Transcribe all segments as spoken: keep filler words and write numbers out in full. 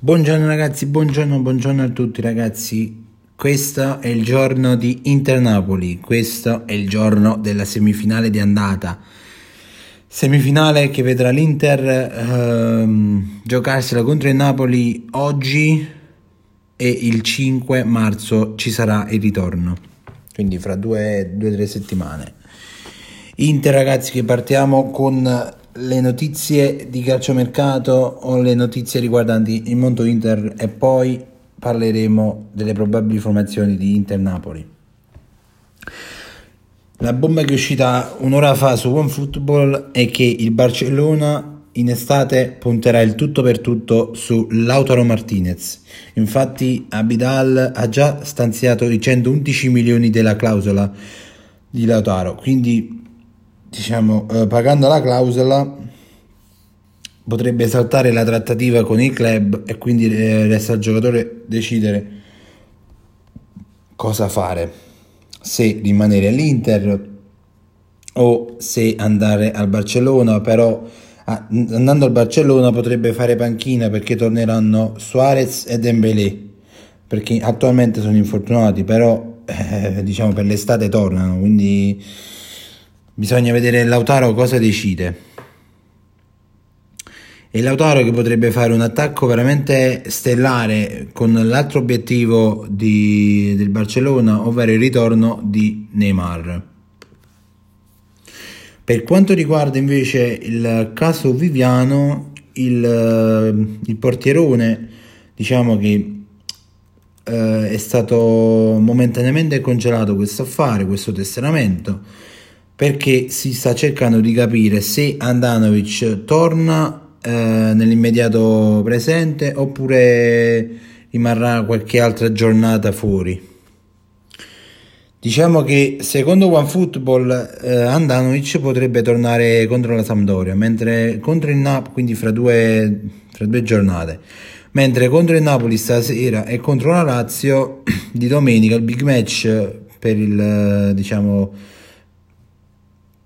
Buongiorno ragazzi, buongiorno, buongiorno a tutti ragazzi. Questo è il giorno di Inter Napoli, questo è il giorno della semifinale di andata. Semifinale che vedrà l'Inter ehm, giocarsela contro il Napoli oggi e il cinque marzo ci sarà il ritorno. Quindi fra due o tre settimane. Inter ragazzi, che partiamo con le notizie di calciomercato o le notizie riguardanti il mondo Inter e poi parleremo delle probabili formazioni di Inter-Napoli. La bomba che è uscita un'ora fa su OneFootball è che il Barcellona in estate punterà il tutto per tutto su Lautaro Martinez. Infatti Abidal ha già stanziato i centoundici milioni della clausola di Lautaro, quindi diciamo eh, pagando la clausola potrebbe saltare la trattativa con il club e quindi resta al giocatore decidere cosa fare, se rimanere all'Inter o se andare al Barcellona. Però andando al Barcellona potrebbe fare panchina, perché torneranno Suarez e Dembélé, perché attualmente sono infortunati, però eh, diciamo per l'estate tornano, quindi bisogna vedere Lautaro cosa decide. E Lautaro che potrebbe fare un attacco veramente stellare con l'altro obiettivo di, del Barcellona, ovvero il ritorno di Neymar. Per quanto riguarda invece il caso Viviano, il, il portierone diciamo che eh, è stato momentaneamente congelato questo affare, questo tesseramento, perché si sta cercando di capire se Handanović torna eh, nell'immediato presente oppure rimarrà qualche altra giornata fuori. Diciamo che secondo OneFootball eh, Handanović potrebbe tornare contro la Sampdoria, mentre contro il Napoli, quindi fra due, fra due giornate, mentre contro il Napoli stasera e contro la Lazio di domenica, il big match per il diciamo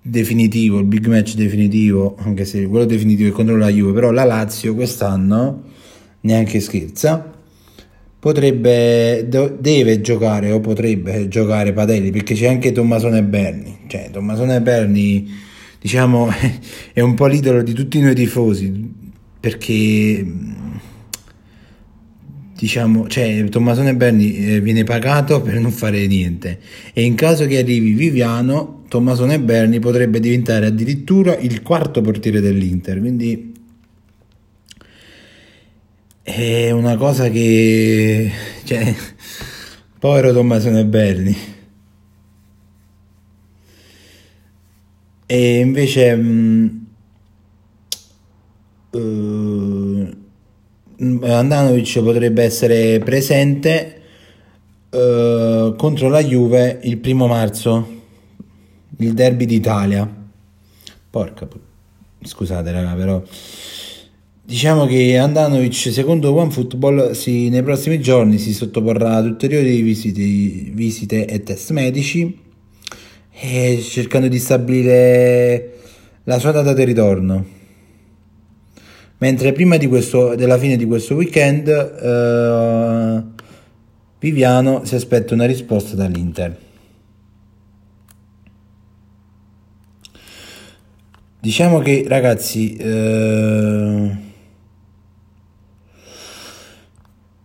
definitivo, il big match definitivo, anche se quello definitivo è contro la Juve, però la Lazio quest'anno neanche scherza, potrebbe deve giocare o potrebbe giocare Padelli, perché c'è anche Tommasone Berni. Cioè Tommasone Berni diciamo è un po' l'idolo di tutti noi tifosi, perché diciamo, cioè Tommasone Berni viene pagato per non fare niente, e in caso che arrivi Viviano, Tommasone Berni potrebbe diventare addirittura il quarto portiere dell'Inter, quindi è una cosa che, cioè, povero Tommasone Berni. E invece mh, uh, Handanović potrebbe essere presente eh, contro la Juve il primo marzo, il derby d'Italia. Porca pu- scusate raga, però diciamo che Handanović secondo OneFootball si, nei prossimi giorni si sottoporrà ad ulteriori visite, visite e test medici, e cercando di stabilire la sua data di ritorno. Mentre prima di questo, della fine di questo weekend eh, Viviano si aspetta una risposta dall'Inter. Diciamo che ragazzi eh,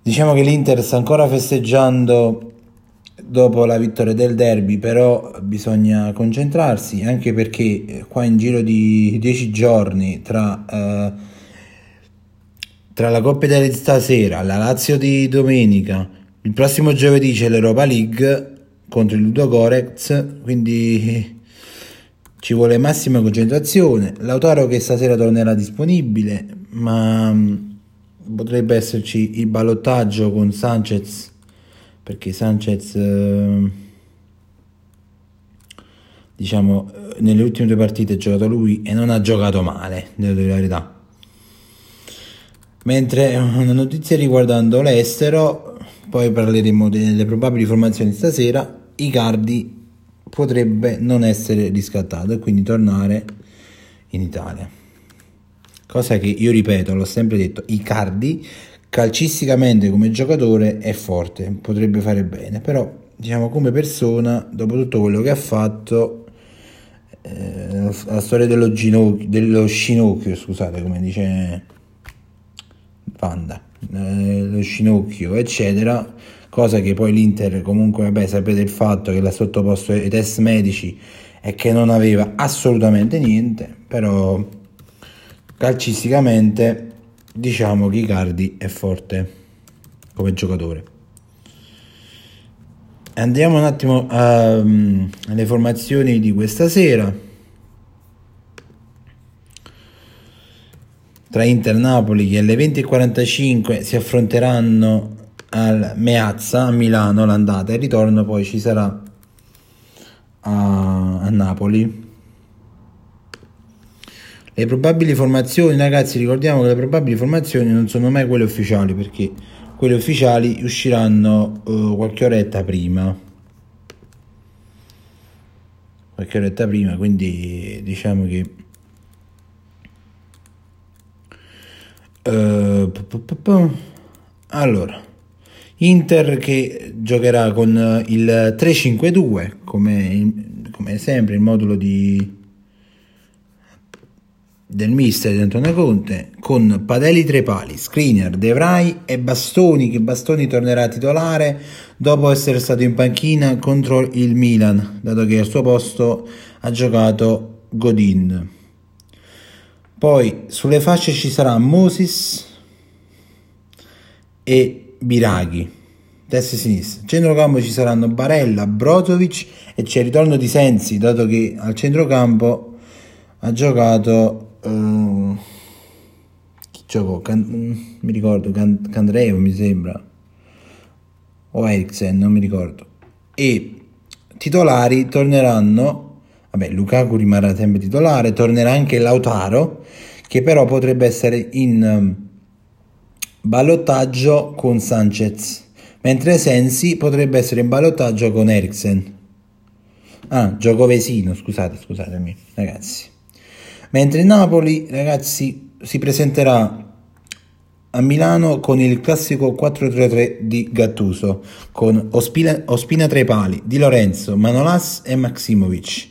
diciamo che l'Inter sta ancora festeggiando dopo la vittoria del derby, però bisogna concentrarsi, anche perché qua in giro di dieci giorni tra eh, tra la Coppa Italia di stasera, la Lazio di domenica, il prossimo giovedì c'è l'Europa League contro il Ludogorets, quindi ci vuole massima concentrazione. Lautaro che stasera tornerà disponibile, ma potrebbe esserci il ballottaggio con Sanchez, perché Sanchez eh, diciamo nelle ultime due partite ha giocato lui e non ha giocato male, devo dire la verità. Mentre una notizia riguardando l'estero, poi parleremo delle probabili formazioni stasera, Icardi potrebbe non essere riscattato e quindi tornare in Italia. Cosa che io ripeto, l'ho sempre detto, Icardi calcisticamente come giocatore è forte, potrebbe fare bene, però diciamo come persona, dopo tutto quello che ha fatto, eh, la storia dello ginocchio, dello scinocchio, scusate, come dice Panda, eh, lo scinocchio eccetera, cosa che poi l'Inter comunque, vabbè, sapete il fatto che l'ha sottoposto ai test medici e che non aveva assolutamente niente, però calcisticamente diciamo che Icardi è forte come giocatore. Andiamo un attimo um, alle formazioni di questa sera. Tra Inter e Napoli, che alle venti e quarantacinque si affronteranno al Meazza a Milano, l'andata e il ritorno poi ci sarà a, a Napoli. Le probabili formazioni, ragazzi, ricordiamo che le probabili formazioni non sono mai quelle ufficiali, perché quelle ufficiali usciranno uh, qualche oretta prima qualche oretta prima quindi diciamo che uh, pu pu pu. Allora, Inter che giocherà con il tre cinque due come, come sempre il modulo di del mister di Antonio Conte, con Padelli tre pali, Skriniar, De Vrij e Bastoni, che Bastoni tornerà titolare dopo essere stato in panchina contro il Milan, dato che al suo posto ha giocato Godin. Poi sulle fasce ci sarà Moses e Biraghi, destra e sinistra. Centrocampo ci saranno Barella, Brozovic e c'è il ritorno di Sensi, dato che al centrocampo ha giocato um, chi giocò? Can, mi ricordo Can, Candreva mi sembra, o Eriksen, non mi ricordo. E titolari torneranno, vabbè, Lukaku rimarrà sempre titolare, tornerà anche Lautaro, che però potrebbe essere in um, ballottaggio con Sanchez, mentre Sensi potrebbe essere in ballottaggio con Eriksen. Ah, gioco Vecino, scusate, scusatemi ragazzi. Mentre Napoli, ragazzi, si presenterà a Milano con il classico quattro tre tre di Gattuso, con Ospina, Ospina tra i pali, Di Lorenzo, Manolas e Maksimovic.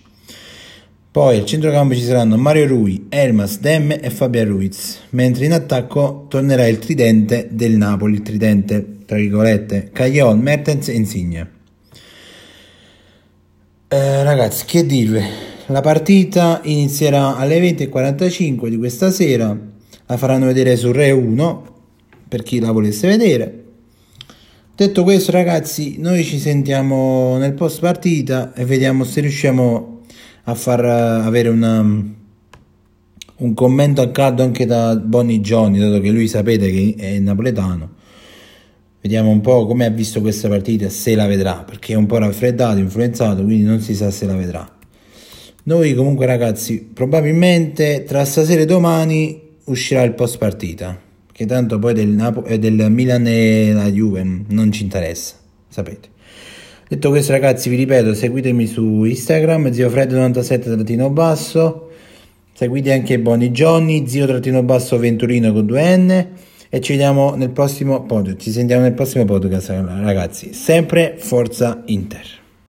Poi al centrocampo ci saranno Mario Rui, Elmas, Demme e Fabian Ruiz, mentre in attacco tornerà il tridente del Napoli, il tridente tra virgolette, Caglion, Mertens e Insigne. Eh, ragazzi, che dirvi? La partita inizierà alle venti e quarantacinque di questa sera, la faranno vedere su Rai uno per chi la volesse vedere. Detto questo, ragazzi, noi ci sentiamo nel post partita e vediamo se riusciamo a far avere una, un commento a caldo anche da Bonny Johnny, dato che lui sapete che è napoletano. Vediamo un po' come ha visto questa partita, se la vedrà, perché è un po' raffreddato, influenzato, quindi non si sa se la vedrà. Noi comunque, ragazzi, probabilmente tra stasera e domani uscirà il post partita, che tanto poi del, Nap- del Milan e la Juve non ci interessa, sapete. Detto questo, ragazzi, vi ripeto, seguitemi su Instagram, zio fred novantasette trattino basso, seguite anche Bonny Johnny, zio trattino basso Venturino con due enne, e ci vediamo nel prossimo podcast, ci sentiamo nel prossimo podcast, ragazzi. Sempre Forza Inter!